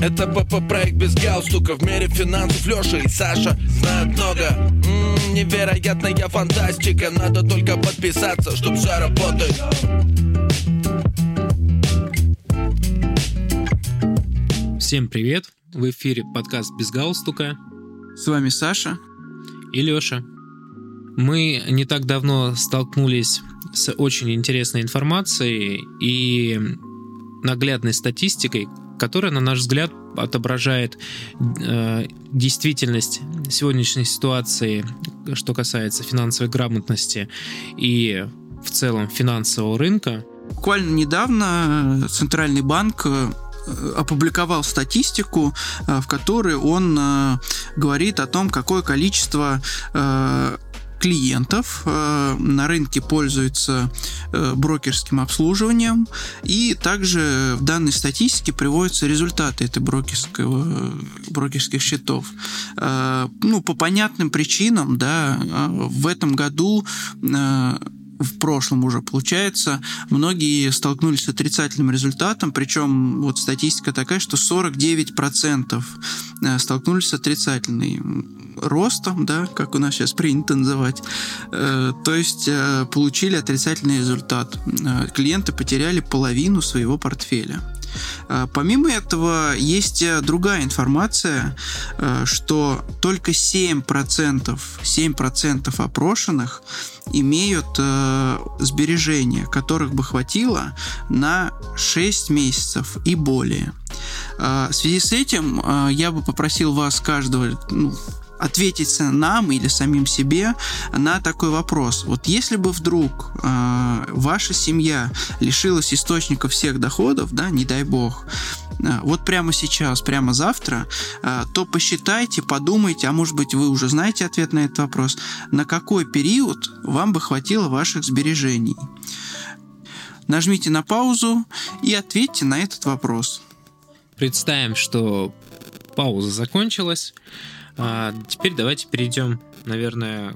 Это БП-проект без галстука. В мире финансов Леша и Саша знают много. Невероятная фантастика. Надо только подписаться, чтоб все работает. Всем привет! В эфире подкаст «Без галстука». С вами Саша и Леша. Мы не так давно столкнулись с очень интересной информацией и наглядной статистикой, которая, на наш взгляд, отображает действительность сегодняшней ситуации, что касается финансовой грамотности и в целом финансового рынка. Буквально недавно Центральный банк опубликовал статистику, в которой он говорит о том, какое количество клиентов на рынке пользуются брокерским обслуживанием, и также в данной статистике приводятся результаты этой брокерских счетов. По понятным причинам, да, в этом году, в прошлом уже получается, многие столкнулись с отрицательным результатом, причем вот статистика такая, что 49% столкнулись с отрицательным ростом, да, как у нас сейчас принято называть, то есть получили отрицательный результат. Клиенты потеряли половину своего портфеля. Помимо этого, есть другая информация, что только 7% опрошенных имеют сбережения, которых бы хватило на 6 месяцев и более. В связи с этим я бы попросил вас каждого ответить нам или самим себе на такой вопрос. Вот если бы вдруг ваша семья лишилась источника всех доходов, да, не дай бог, вот прямо сейчас, прямо завтра, то посчитайте, подумайте, а может быть вы уже знаете ответ на этот вопрос, на какой период вам бы хватило ваших сбережений. Нажмите на паузу и ответьте на этот вопрос. Представим, что пауза закончилась. Теперь давайте перейдем, наверное,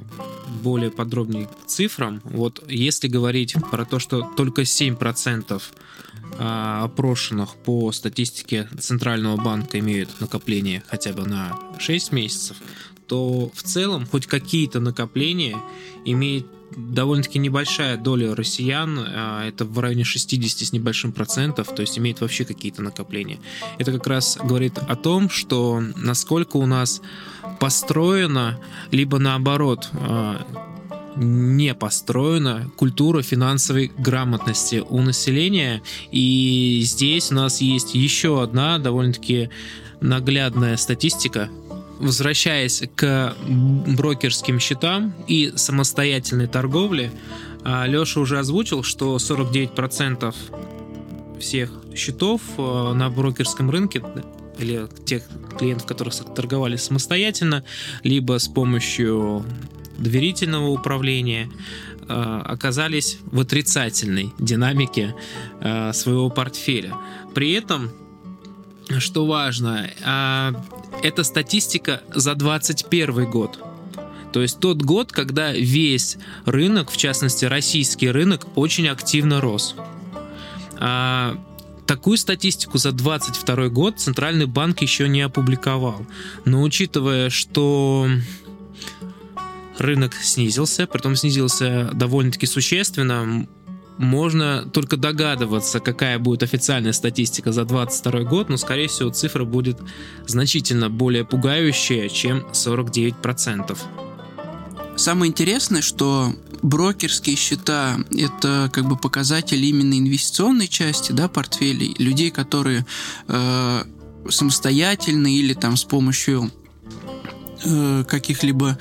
более подробнее к цифрам. Вот если говорить про то, что только 7% опрошенных по статистике Центрального банка имеют накопление хотя бы на 6 месяцев, то в целом хоть какие-то накопления имеет довольно-таки небольшая доля россиян, это в районе 60 с небольшим процентов, то есть имеет вообще какие-то накопления. Это как раз говорит о том, что насколько у нас построена, либо наоборот не построена культура финансовой грамотности у населения. И здесь у нас есть еще одна довольно-таки наглядная статистика. Возвращаясь к брокерским счетам и самостоятельной торговле, Леша уже озвучил, что 49% всех счетов на брокерском рынке, или тех клиентов, которые торговали самостоятельно, либо с помощью доверительного управления, оказались в отрицательной динамике своего портфеля. При этом, что важно, это статистика за 2021 год. То есть тот год, когда весь рынок, в частности российский рынок, очень активно рос. Такую статистику за 2022 год Центральный банк еще не опубликовал. Но учитывая, что рынок снизился, притом снизился довольно-таки существенно, можно только догадываться, какая будет официальная статистика за 2022 год, но, скорее всего, цифра будет значительно более пугающая, чем 49%. Самое интересное, что брокерские счета – это как бы показатель именно инвестиционной части, да, портфелей, людей, которые самостоятельно или там с помощью каких-либо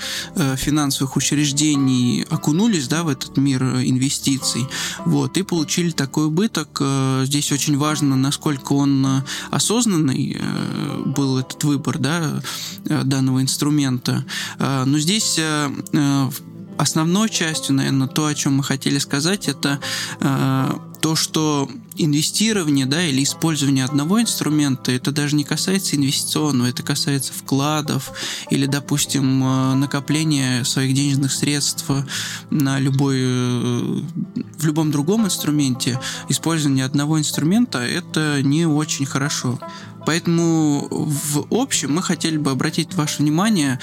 финансовых учреждений окунулись, да, в этот мир инвестиций, вот, и получили такой убыток. Здесь очень важно, насколько он осознанный был, этот выбор, да, данного инструмента. Но здесь основной частью, наверное, то, о чем мы хотели сказать, это то, что инвестирование, да, или использование одного инструмента, это даже не касается инвестиционного, это касается вкладов или, допустим, накопления своих денежных средств на в любом другом инструменте. Использование одного инструмента – это не очень хорошо. Поэтому в общем мы хотели бы обратить ваше внимание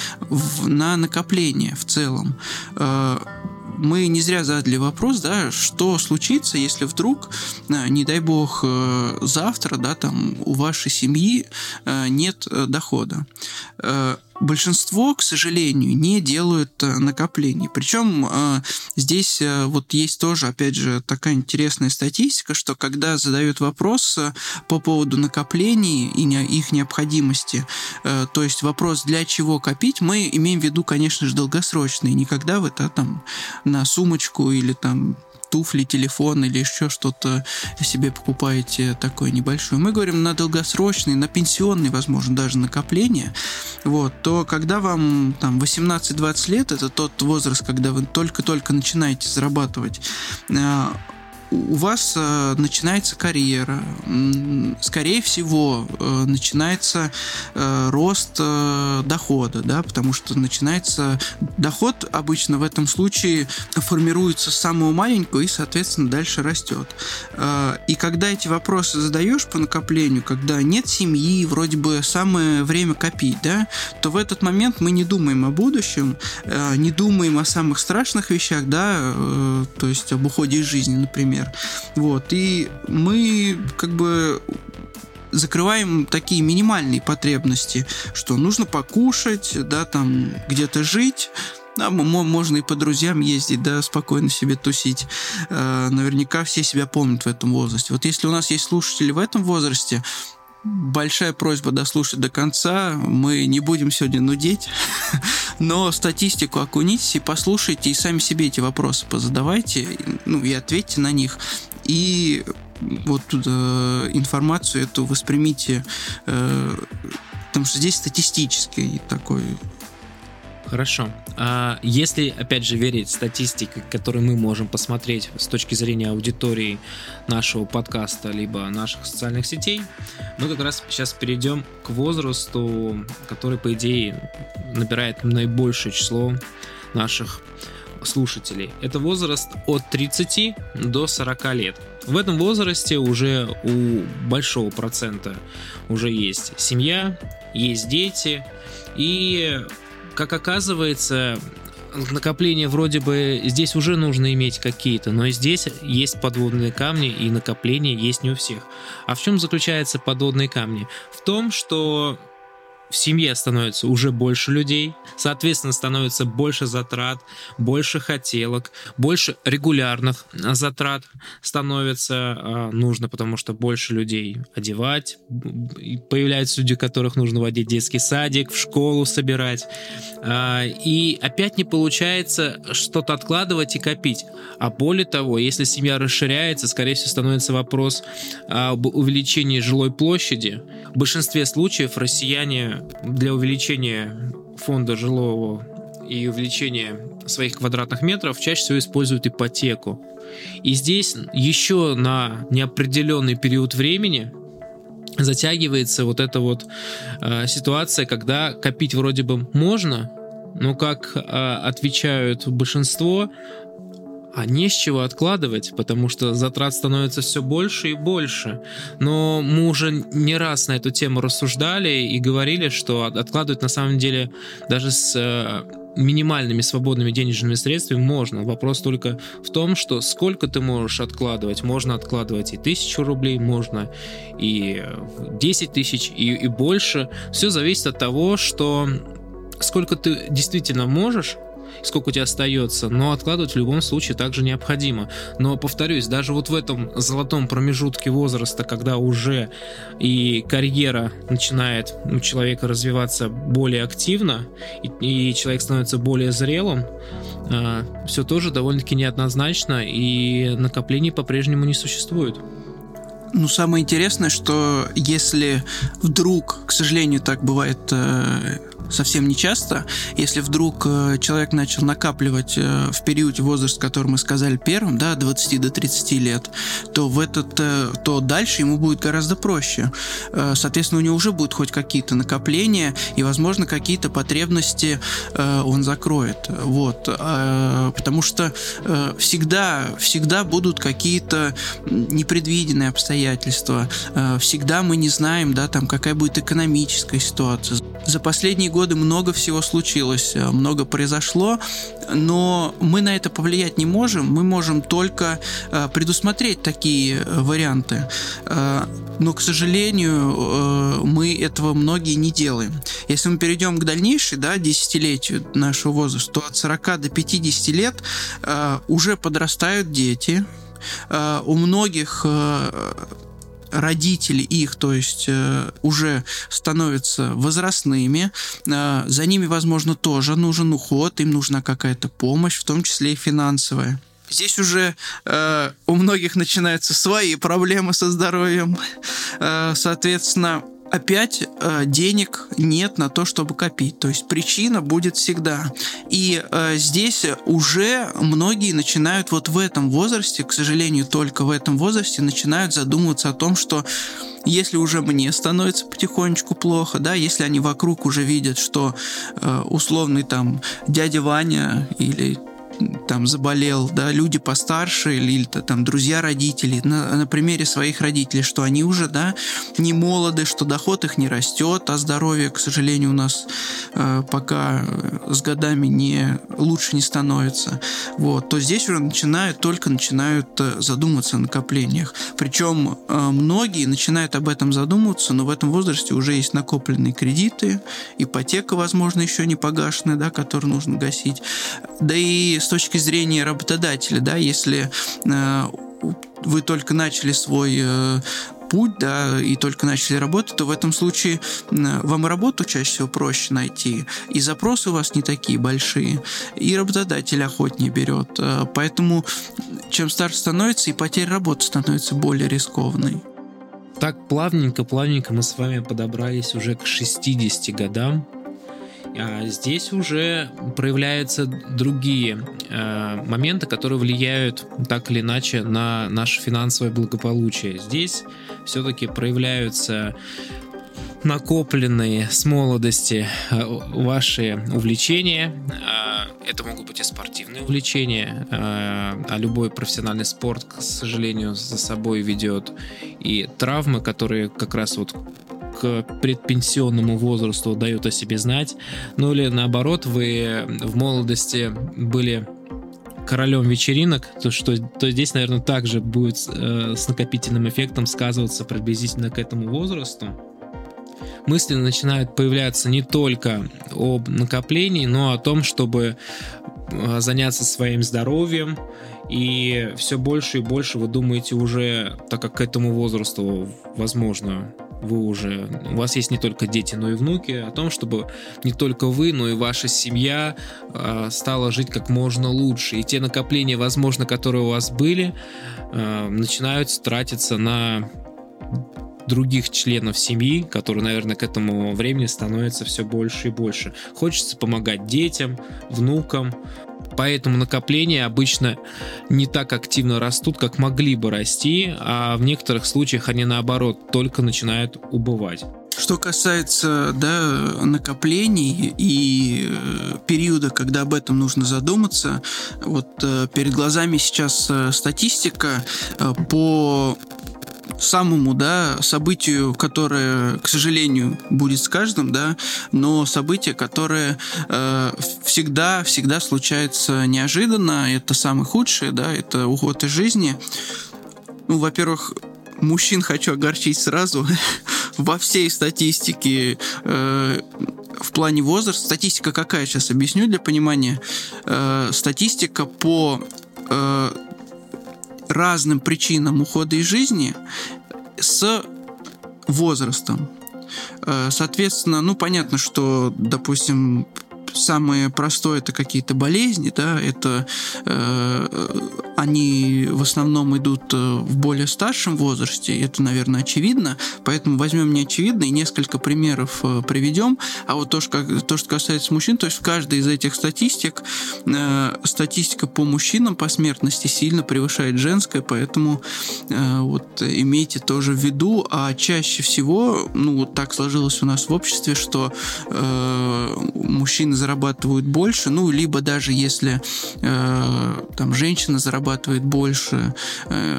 на накопление в целом. Мы не зря задали вопрос, да, что случится, если вдруг, не дай бог, завтра, да, там, у вашей семьи нет дохода. Большинство, к сожалению, не делают накоплений. Причем здесь вот есть тоже, опять же, такая интересная статистика, что когда задают вопрос по поводу накоплений и их необходимости, то есть вопрос, для чего копить, мы имеем в виду, конечно же, долгосрочные. Никогда вы там на сумочку или там туфли, телефон или еще что-то себе покупаете такое небольшое. Мы говорим на долгосрочные, на пенсионные, возможно, даже накопления. Вот. То когда вам там 18-20 лет, это тот возраст, когда вы только-только начинаете зарабатывать, у вас начинается карьера, скорее всего, начинается рост дохода, да, потому что начинается доход, обычно в этом случае формируется с самого маленького и, соответственно, дальше растет. И когда эти вопросы задаешь по накоплению, когда нет семьи, вроде бы самое время копить, да, то в этот момент мы не думаем о будущем, не думаем о самых страшных вещах, да, то есть об уходе из жизни, например. Вот. И мы как бы закрываем такие минимальные потребности, что нужно покушать, да, там где-то жить. Да, можно и по друзьям ездить, да, спокойно себе тусить. Наверняка все себя помнят в этом возрасте. Вот если у нас есть слушатели в этом возрасте, большая просьба дослушать до конца. Мы не будем сегодня нудеть, но статистику окунитесь и послушайте, и сами себе эти вопросы позадавайте, ну, и ответьте на них. И вот информацию эту воспримите, потому что здесь статистический такой. Хорошо. Если, опять же, верить статистике, которую мы можем посмотреть с точки зрения аудитории нашего подкаста либо наших социальных сетей, мы как раз сейчас перейдем к возрасту, который, по идее, набирает наибольшее число наших слушателей. Это возраст от 30 до 40 лет. В этом возрасте уже у большого процента уже есть семья, есть дети, и... Как оказывается, накопление вроде бы здесь уже нужно иметь какие-то, но здесь есть подводные камни, и накопление есть не у всех. А в чем заключаются подводные камни? В том, что в семье становится уже больше людей, соответственно, становится больше затрат, больше хотелок, больше регулярных затрат становится нужно, потому что больше людей одевать, появляются люди, которых нужно водить в детский садик, в школу собирать, и опять не получается что-то откладывать и копить. А более того, если семья расширяется, скорее всего, становится вопрос об увеличении жилой площади. В большинстве случаев россияне для увеличения фонда жилого и увеличения своих квадратных метров чаще всего используют ипотеку. И здесь еще на неопределенный период времени затягивается вот эта вот ситуация, когда копить вроде бы можно, но, как отвечают большинство, а не с чего откладывать, потому что затрат становится все больше и больше. Но мы уже не раз на эту тему рассуждали и говорили, что откладывать на самом деле даже с минимальными свободными денежными средствами можно. Вопрос только в том, что сколько ты можешь откладывать. Можно откладывать и 1000 рублей, можно и 10 тысяч, и больше. Все зависит от того, что сколько ты действительно можешь, сколько у тебя остается, но откладывать в любом случае также необходимо. Но, повторюсь, даже вот в этом золотом промежутке возраста, когда уже и карьера начинает у человека развиваться более активно, и человек становится более зрелым, все тоже довольно-таки неоднозначно, и накоплений по-прежнему не существует. Ну, самое интересное, что если вдруг, к сожалению, так бывает совсем не часто. Если вдруг человек начал накапливать в период возраста, который мы сказали первым, да, от 20 до 30 лет, то дальше ему будет гораздо проще. Соответственно, у него уже будут хоть какие-то накопления, и, возможно, какие-то потребности он закроет. Вот. Потому что всегда будут какие-то непредвиденные обстоятельства. Всегда мы не знаем, да, там, какая будет экономическая ситуация. За последние годы много всего случилось, много произошло, но мы на это повлиять не можем, мы можем только предусмотреть такие варианты. Но, к сожалению, мы этого многие не делаем. Если мы перейдем к дальнейшей, да, десятилетию нашего возраста, то от 40 до 50 лет уже подрастают дети. У многих родители их, то есть уже становятся возрастными, за ними, возможно, тоже нужен уход, им нужна какая-то помощь, в том числе и финансовая. Здесь уже у многих начинаются свои проблемы со здоровьем, соответственно, опять денег нет на то, чтобы копить. То есть причина будет всегда. И здесь уже многие начинают вот в этом возрасте, к сожалению, только в этом возрасте, начинают задумываться о том, что если уже мне становится потихонечку плохо, да, если они вокруг уже видят, что условный там дядя Ваня или там заболел, да, люди постарше или там друзья родителей, на примере своих родителей, что они уже, да, не молоды, что доход их не растет, а здоровье, к сожалению, у нас пока с годами лучше не становится, вот, то здесь уже начинают задумываться о накоплениях. Причем многие начинают об этом задумываться, но в этом возрасте уже есть накопленные кредиты, ипотека, возможно, еще не погашенная, да, которую нужно гасить, да и с точки зрения работодателя, да, если вы только начали свой путь, да, и только начали работать, то в этом случае вам работу чаще всего проще найти, и запросы у вас не такие большие, и работодатель охотнее берет, поэтому чем старше становится, и потеря работы становится более рискованной. Так плавненько мы с вами подобрались уже к 60 годам. Здесь уже проявляются другие моменты, которые влияют так или иначе на наше финансовое благополучие. Здесь все-таки проявляются накопленные с молодости ваши увлечения. Это могут быть и спортивные увлечения, а любой профессиональный спорт, к сожалению, за собой ведет и травмы, которые как раз вот к предпенсионному возрасту дают о себе знать, ну или наоборот, вы в молодости были королем вечеринок, то здесь, наверное, также будет с накопительным эффектом сказываться приблизительно к этому возрасту. Мысли начинают появляться не только об накоплении, но о том, чтобы заняться своим здоровьем, и все больше и больше вы думаете уже, так как к этому возрасту, возможно, у вас есть не только дети, но и внуки, о том, чтобы не только вы, но и ваша семья стала жить как можно лучше. И те накопления, возможно, которые у вас были, начинают тратиться на других членов семьи, которые, наверное, к этому времени становятся все больше и больше. Хочется помогать детям, внукам, поэтому накопления обычно не так активно растут, как могли бы расти, а в некоторых случаях они, наоборот, только начинают убывать. Что касается, да, накоплений и периода, когда об этом нужно задуматься, вот перед глазами сейчас статистика по самому, да, событию, которое, к сожалению, будет с каждым, да, но событие, которое всегда случается неожиданно, это самое худшее, да, это уход из жизни. Ну, во-первых, мужчин хочу огорчить сразу. Во всей статистике в плане возраста, статистика какая, сейчас объясню для понимания, статистика по разным причинам ухода из жизни с возрастом. Соответственно, ну, понятно, что, допустим, самое простое — это какие-то болезни, да, это они в основном идут в более старшем возрасте, это, наверное, очевидно, поэтому возьмем неочевидно и несколько примеров приведем, а вот то, что касается мужчин, то есть в каждой из этих статистик статистика по мужчинам по смертности сильно превышает женское, поэтому вот имейте тоже в виду, а чаще всего, ну вот так сложилось у нас в обществе, что мужчины зарабатывают больше, ну либо даже если там женщина зарабатывает больше,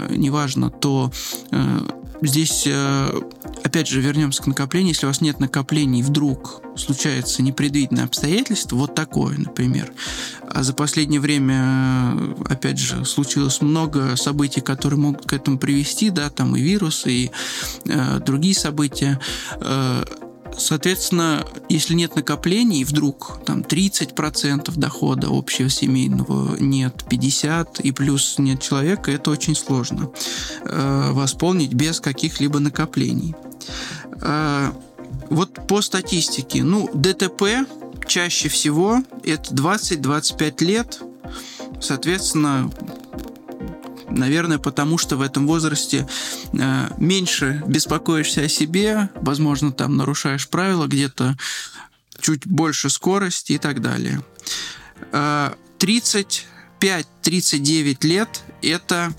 неважно, то здесь, опять же, вернемся к накоплению. Если у вас нет накоплений, вдруг случается непредвиденное обстоятельство, вот такое, например. А за последнее время, опять же, случилось много событий, которые могут к этому привести, да, там и вирусы, и другие события. Соответственно, если нет накоплений, вдруг там 30% дохода общего семейного нет, 50% и плюс нет человека, это очень сложно восполнить без каких-либо накоплений. Вот по статистике, ну, ДТП чаще всего это 20-25 лет, соответственно, наверное, потому что в этом возрасте меньше беспокоишься о себе, возможно, там нарушаешь правила, где-то чуть больше скорости и так далее. 35-39 лет – это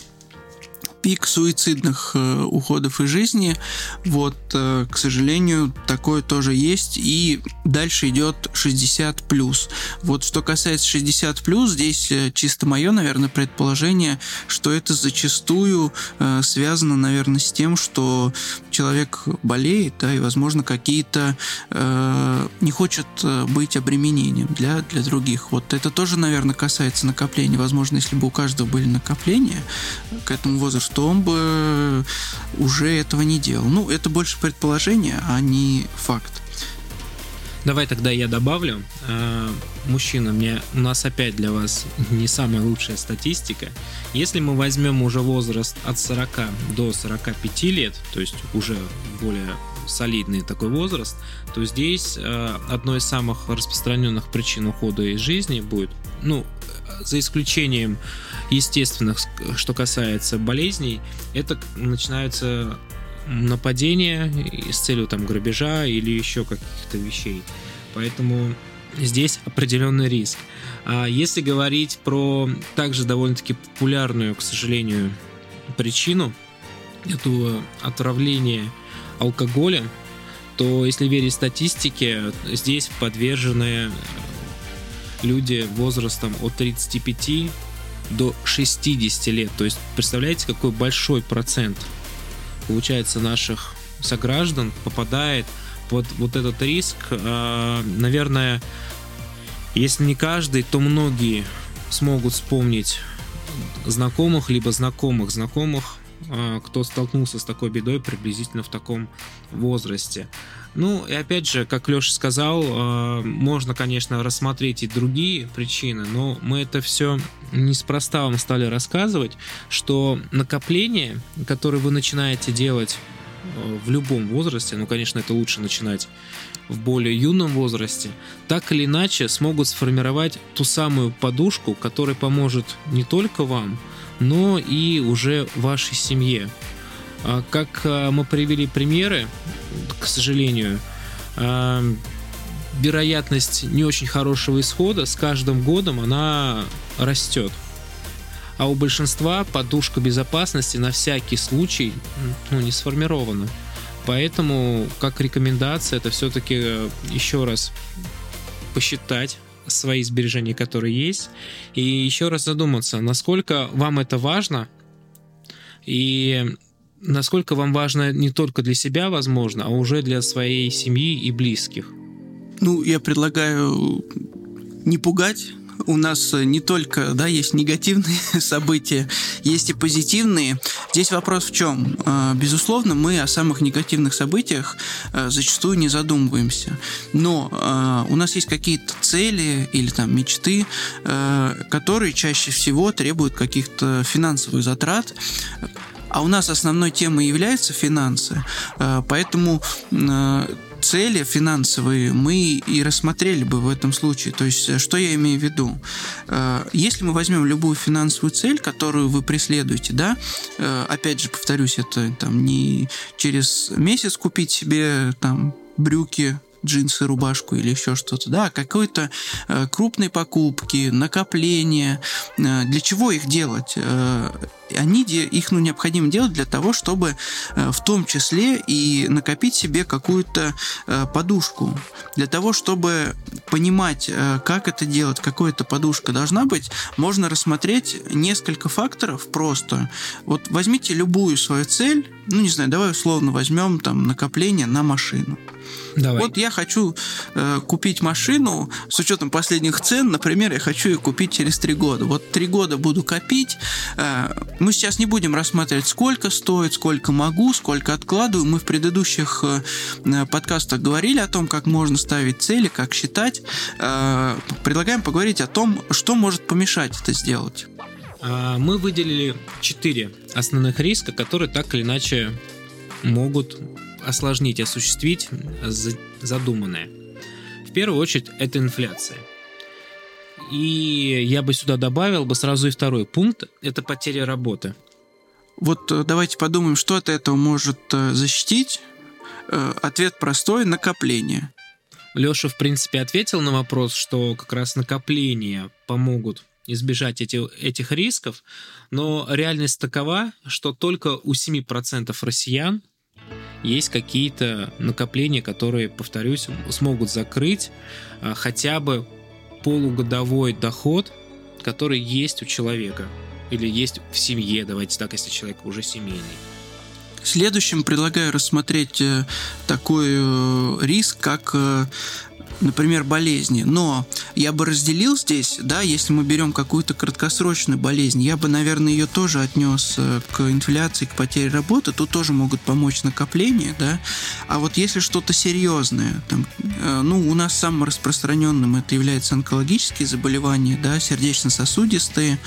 пик суицидных уходов из жизни. Вот, к сожалению, такое тоже есть. И дальше идет 60+. Вот что касается 60+, здесь чисто мое, наверное, предположение, что это зачастую связано, наверное, с тем, что человек болеет, да, и, возможно, какие-то не хочет быть обременением для других. Вот это тоже, наверное, касается накоплений. Возможно, если бы у каждого были накопления к этому возрасту, что он бы уже этого не делал. Ну, это больше предположение, а не факт. Давай тогда я добавлю. Мужчина, у нас опять для вас не самая лучшая статистика. Если мы возьмем уже возраст от 40 до 45 лет, то есть уже более солидный такой возраст, то здесь одной из самых распространенных причин ухода из жизни будет, ну, за исключением естественных, что касается болезней, это начинаются нападения с целью там грабежа или еще каких-то вещей. Поэтому здесь определенный риск. А если говорить про также довольно-таки популярную, к сожалению, причину, это отравление алкоголя, то, если верить статистике, здесь подвержены люди возрастом от 35 до 60 лет. То есть, представляете, какой большой процент, получается, наших сограждан попадает под вот этот риск. Наверное, если не каждый, то многие смогут вспомнить знакомых, либо знакомых, кто столкнулся с такой бедой приблизительно в таком возрасте. Ну и опять же, как Леша сказал, можно, конечно, рассмотреть и другие причины, но мы это все неспроста вам стали рассказывать, что накопление, которое вы начинаете делать в любом возрасте, ну, конечно, это лучше начинать в более юном возрасте, так или иначе смогут сформировать ту самую подушку, которая поможет не только вам, но и уже вашей семье. Как мы привели примеры, к сожалению, вероятность не очень хорошего исхода с каждым годом она растет. А у большинства подушка безопасности на всякий случай, ну, не сформирована. Поэтому, как рекомендация, это все-таки еще раз посчитать свои сбережения, которые есть, и еще раз задуматься, насколько вам это важно, и насколько вам важно не только для себя, возможно, а уже для своей семьи и близких. Ну, я предлагаю не пугать. У нас не только, да, есть негативные события, есть и позитивные. Здесь вопрос в чем? Безусловно, мы о самых негативных событиях зачастую не задумываемся. Но у нас есть какие-то цели или там мечты, которые чаще всего требуют каких-то финансовых затрат. А у нас основной темой являются финансы. Поэтому цели финансовые мы и рассмотрели бы в этом случае. То есть, что я имею в виду? Если мы возьмем любую финансовую цель, которую вы преследуете, да, опять же, повторюсь, это там, не через месяц купить себе там, брюки, джинсы, рубашку или еще что-то, да, какой-то крупные покупки, накопления. Для чего их делать? Их необходимо делать для того, чтобы в том числе и накопить себе какую-то подушку. Для того, чтобы понимать, как это делать, какая эта подушка должна быть, можно рассмотреть несколько факторов просто. Вот возьмите любую свою цель, ну, не знаю, давай условно возьмем там накопление на машину. Давай. Вот я хочу купить машину, с учетом последних цен, например, я хочу ее купить через 3 года. Вот 3 года буду копить. Мы сейчас не будем рассматривать, сколько стоит, сколько могу, сколько откладываю. Мы в предыдущих подкастах говорили о том, как можно ставить цели, как считать. Предлагаем поговорить о том, что может помешать это сделать. Мы выделили 4 основных риска, которые так или иначе могут осложнить, осуществить задуманное. В первую очередь, это инфляция. И я бы сюда добавил бы сразу и второй пункт – это потеря работы. Вот давайте подумаем, что от этого может защитить. Ответ простой – накопление. Леша, в принципе, ответил на вопрос, что как раз накопления помогут избежать этих рисков, но реальность такова, что только у 7% россиян есть какие-то накопления, которые, повторюсь, смогут закрыть хотя бы полугодовой доход, который есть у человека или есть в семье, давайте так, если человек уже семейный. Следующим предлагаю рассмотреть такой риск, как, например, болезни. Но я бы разделил здесь, да, если мы берем какую-то краткосрочную болезнь, я бы, наверное, ее тоже отнес к инфляции, к потере работы. Тут тоже могут помочь накопления, да. А вот если что-то серьезное, там, у нас самым распространенным это являются онкологические заболевания, да, сердечно-сосудистые.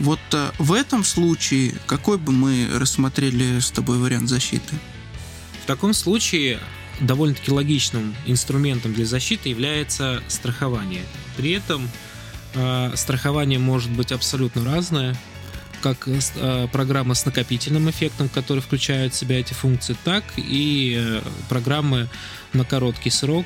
Вот в этом случае, какой бы мы рассмотрели с тобой вариант защиты? В таком случае довольно-таки логичным инструментом для защиты является страхование. При этом страхование может быть абсолютно разное, как программа с накопительным эффектом, которая включает в себя эти функции, так и программы на короткий срок,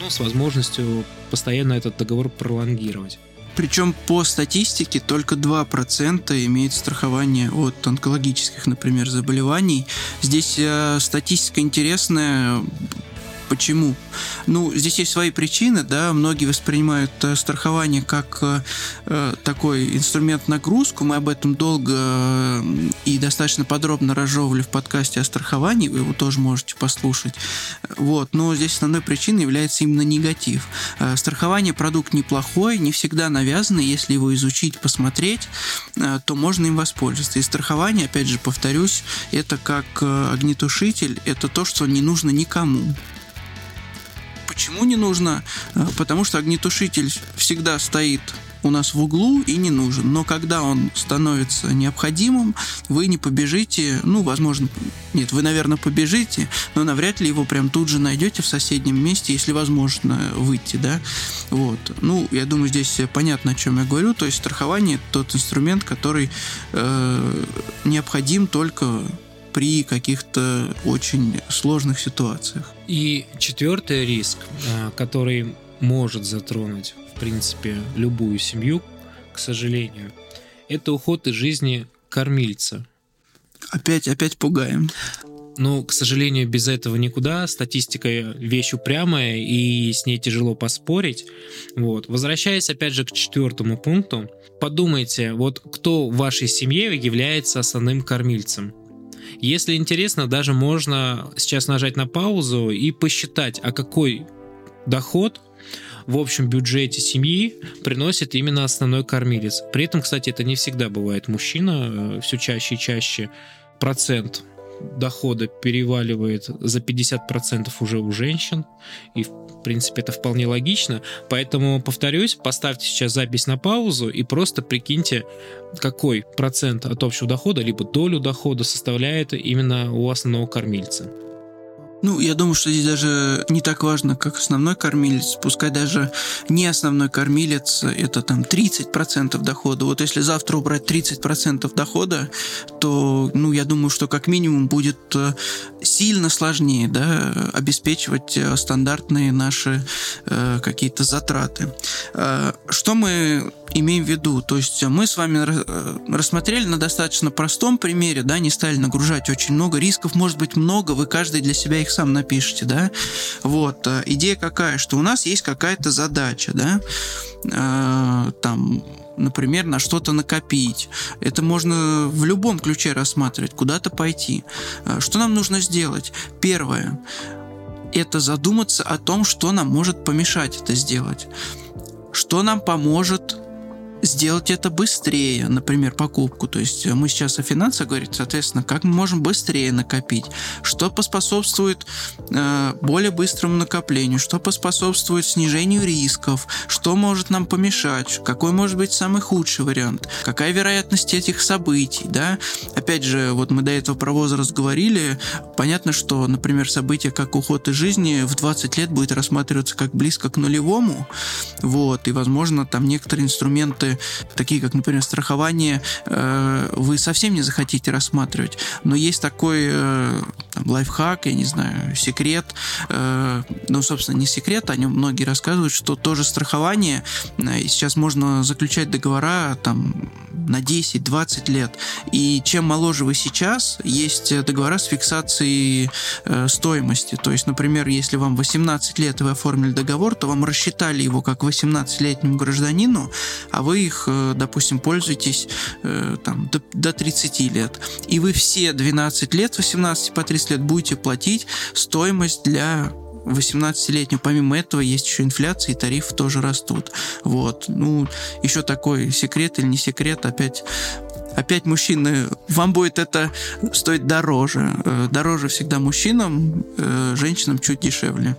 но с возможностью постоянно этот договор пролонгировать. Причем по статистике только 2% имеют страхование от онкологических, например, заболеваний. Здесь статистика интересная. Почему? Здесь есть свои причины, да, многие воспринимают страхование как такой инструмент нагрузку, мы об этом долго и достаточно подробно разжевывали в подкасте о страховании, вы его тоже можете послушать, вот, но здесь основной причиной является именно негатив. Страхование продукт неплохой, не всегда навязанный, если его изучить, посмотреть, то можно им воспользоваться, и страхование, опять же, повторюсь, это как огнетушитель, это то, что не нужно никому. Почему не нужно? Потому что огнетушитель всегда стоит у нас в углу и не нужен. Но когда он становится необходимым, вы не побежите, возможно, нет, вы, наверное, побежите, но навряд ли его прям тут же найдете в соседнем месте, если возможно выйти, да. Вот. Я думаю, здесь понятно, о чем я говорю. То есть страхование – тот инструмент, который необходим только при каких-то очень сложных ситуациях. И четвертый риск, который может затронуть, в принципе, любую семью, к сожалению, это уход из жизни кормильца. Опять пугаем. К сожалению, без этого никуда. Статистика вещь упрямая, и с ней тяжело поспорить. Вот. Возвращаясь опять же к 4 пункту, подумайте, вот кто в вашей семье является основным кормильцем. Если интересно, даже можно сейчас нажать на паузу и посчитать, а какой доход в общем бюджете семьи приносит именно основной кормилец. При этом, кстати, это не всегда бывает мужчина, все чаще и чаще процент дохода переваливает за 50% уже у женщин, и в принципе это вполне логично, поэтому, повторюсь, поставьте сейчас запись на паузу и просто прикиньте, какой процент от общего дохода, либо долю дохода составляет именно у основного кормильца. Ну, я думаю, что здесь даже не так важно, как основной кормилец. Пускай даже не основной кормилец, это там 30% дохода. Вот если завтра убрать 30% дохода, то, ну, я думаю, что как минимум будет сильно сложнее, да, обеспечивать стандартные наши какие-то затраты. Что мы имеем в виду? То есть мы с вами рассмотрели на достаточно простом примере, да, не стали нагружать очень много. Рисков может быть много, вы каждый для себя их сам напишите, да. Вот. Идея какая, что у нас есть какая-то задача, да, там, например, на что-то накопить. Это можно в любом ключе рассматривать, куда-то пойти. Что нам нужно сделать? Первое – это задуматься о том, что нам может помешать это сделать. Что нам поможет сделать это быстрее, например, покупку. То есть мы сейчас о финансах говорим, соответственно, как мы можем быстрее накопить, что поспособствует более быстрому накоплению, что поспособствует снижению рисков, что может нам помешать, какой может быть самый худший вариант, какая вероятность этих событий, да. Опять же, вот мы до этого про возраст говорили, понятно, что, например, событие как уход из жизни в 20 лет будет рассматриваться как близко к нулевому, вот, и, возможно, там некоторые инструменты, такие как, например, страхование, вы совсем не захотите рассматривать. Но есть такой там, лайфхак, я не знаю, секрет. Ну, собственно, не секрет, о нем многие рассказывают, что тоже страхование. Сейчас можно заключать договора там, на 10-20 лет. И чем моложе вы сейчас, есть договора с фиксацией стоимости. То есть, например, если вам 18 лет и вы оформили договор, то вам рассчитали его как 18-летнему гражданину, а вы их, допустим, пользуетесь там, до 30 лет. И вы все 12 лет, с 18 по 30 лет будете платить стоимость для 18-летнего. Помимо этого есть еще инфляция, и тарифы тоже растут. Вот. Ну, еще такой секрет или не секрет, опять мужчины, вам будет это стоить дороже. Дороже всегда мужчинам, женщинам чуть дешевле.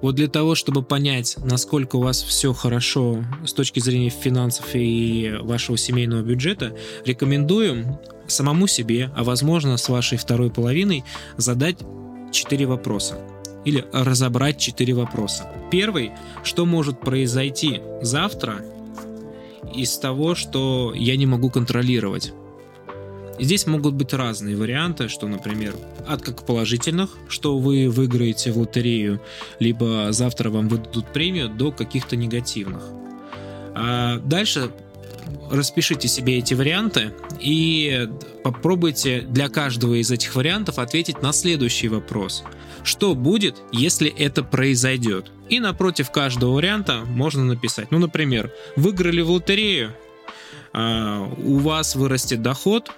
Вот для того, чтобы понять, насколько у вас все хорошо с точки зрения финансов и вашего семейного бюджета, рекомендуем самому себе, а возможно с вашей второй половиной, задать 4 вопроса или разобрать 4 вопроса. Первый, что может произойти завтра из того, что я не могу контролировать? Здесь могут быть разные варианты, что, например, от как положительных, что вы выиграете в лотерею, либо завтра вам выдадут премию, до каких-то негативных. А дальше распишите себе эти варианты и попробуйте для каждого из этих вариантов ответить на следующий вопрос. Что будет, если это произойдет? И напротив каждого варианта можно написать. Ну, например, выиграли в лотерею, у вас вырастет доход.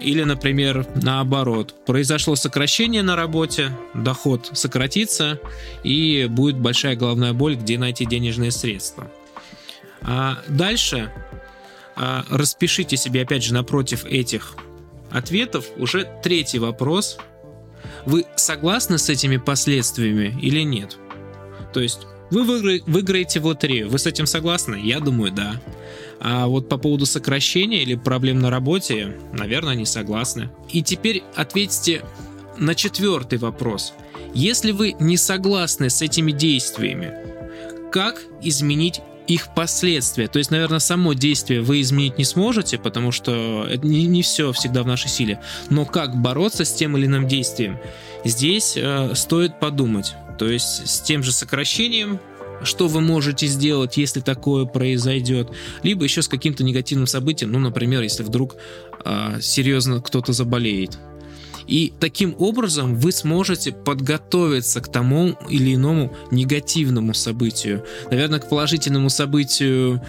Или, например, наоборот, произошло сокращение на работе, доход сократится и будет большая головная боль, где найти денежные средства. Дальше распишите себе, опять же, напротив этих ответов уже третий вопрос. Вы согласны с этими последствиями или нет? То есть вы выиграете в лотерею, вы с этим согласны? Я думаю, да. А вот по поводу сокращения или проблем на работе, наверное, не согласны. И теперь ответьте на четвертый вопрос. Если вы не согласны с этими действиями, как изменить их последствия? То есть, наверное, само действие вы изменить не сможете, потому что это не все всегда в нашей силе. Но как бороться с тем или иным действием? Здесь стоит подумать. То есть с тем же сокращением, что вы можете сделать, если такое произойдет, либо еще с каким-то негативным событием, ну, например, если вдруг серьезно кто-то заболеет. И таким образом вы сможете подготовиться к тому или иному негативному событию. Наверное, к положительному событию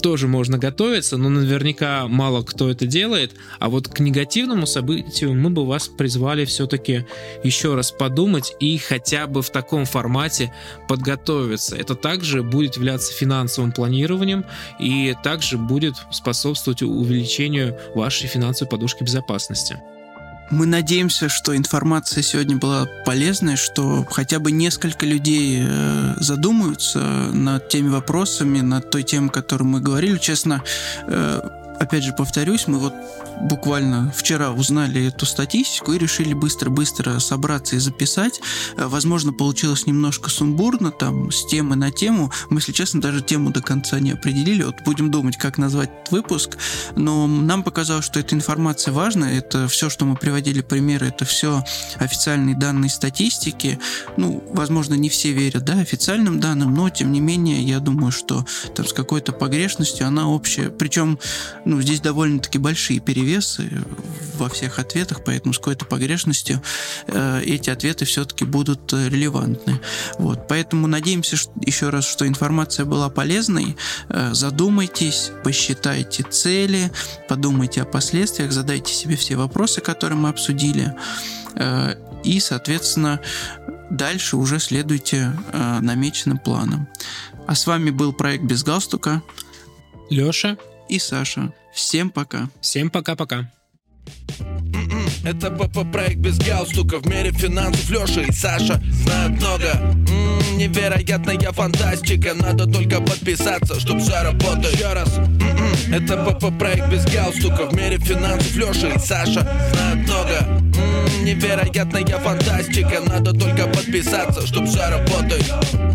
тоже можно готовиться, но наверняка мало кто это делает. А вот к негативному событию мы бы вас призвали все-таки еще раз подумать и хотя бы в таком формате подготовиться. Это также будет являться финансовым планированием и также будет способствовать увеличению вашей финансовой подушки безопасности. Мы надеемся, что информация сегодня была полезной, что хотя бы несколько людей задумаются над теми вопросами, над той темой, о которой мы говорили. Честно, опять же повторюсь, мы вот буквально вчера узнали эту статистику и решили быстро-быстро собраться и записать. Возможно, получилось немножко сумбурно, там, с темы на тему. Мы, если честно, даже тему до конца не определили. Вот будем думать, как назвать этот выпуск. Но нам показалось, что эта информация важна. Это все, что мы приводили примеры, это все официальные данные статистики. Ну, возможно, не все верят, да, официальным данным, но, тем не менее, я думаю, что там с какой-то погрешностью она общая. Причем, ну, здесь довольно-таки большие перевесы во всех ответах, поэтому с какой-то погрешностью эти ответы все-таки будут релевантны. Вот. Поэтому надеемся, что, еще раз, что информация была полезной. Задумайтесь, посчитайте цели, подумайте о последствиях, задайте себе все вопросы, которые мы обсудили, и, соответственно, дальше уже следуйте намеченным планам. А с вами был проект «Без галстука». Лёша и Саша. Всем пока. Всем пока-пока. Это ПП-проект «Без галстука». В мире финансов Лёша и Саша знают много. Невероятная фантастика. Надо только подписаться, чтоб все работало. Еще раз. Это ПП-проект «Без галстука». В мире финансов Лёша и Саша знают много. Невероятная фантастика. Надо только подписаться, чтоб все работало.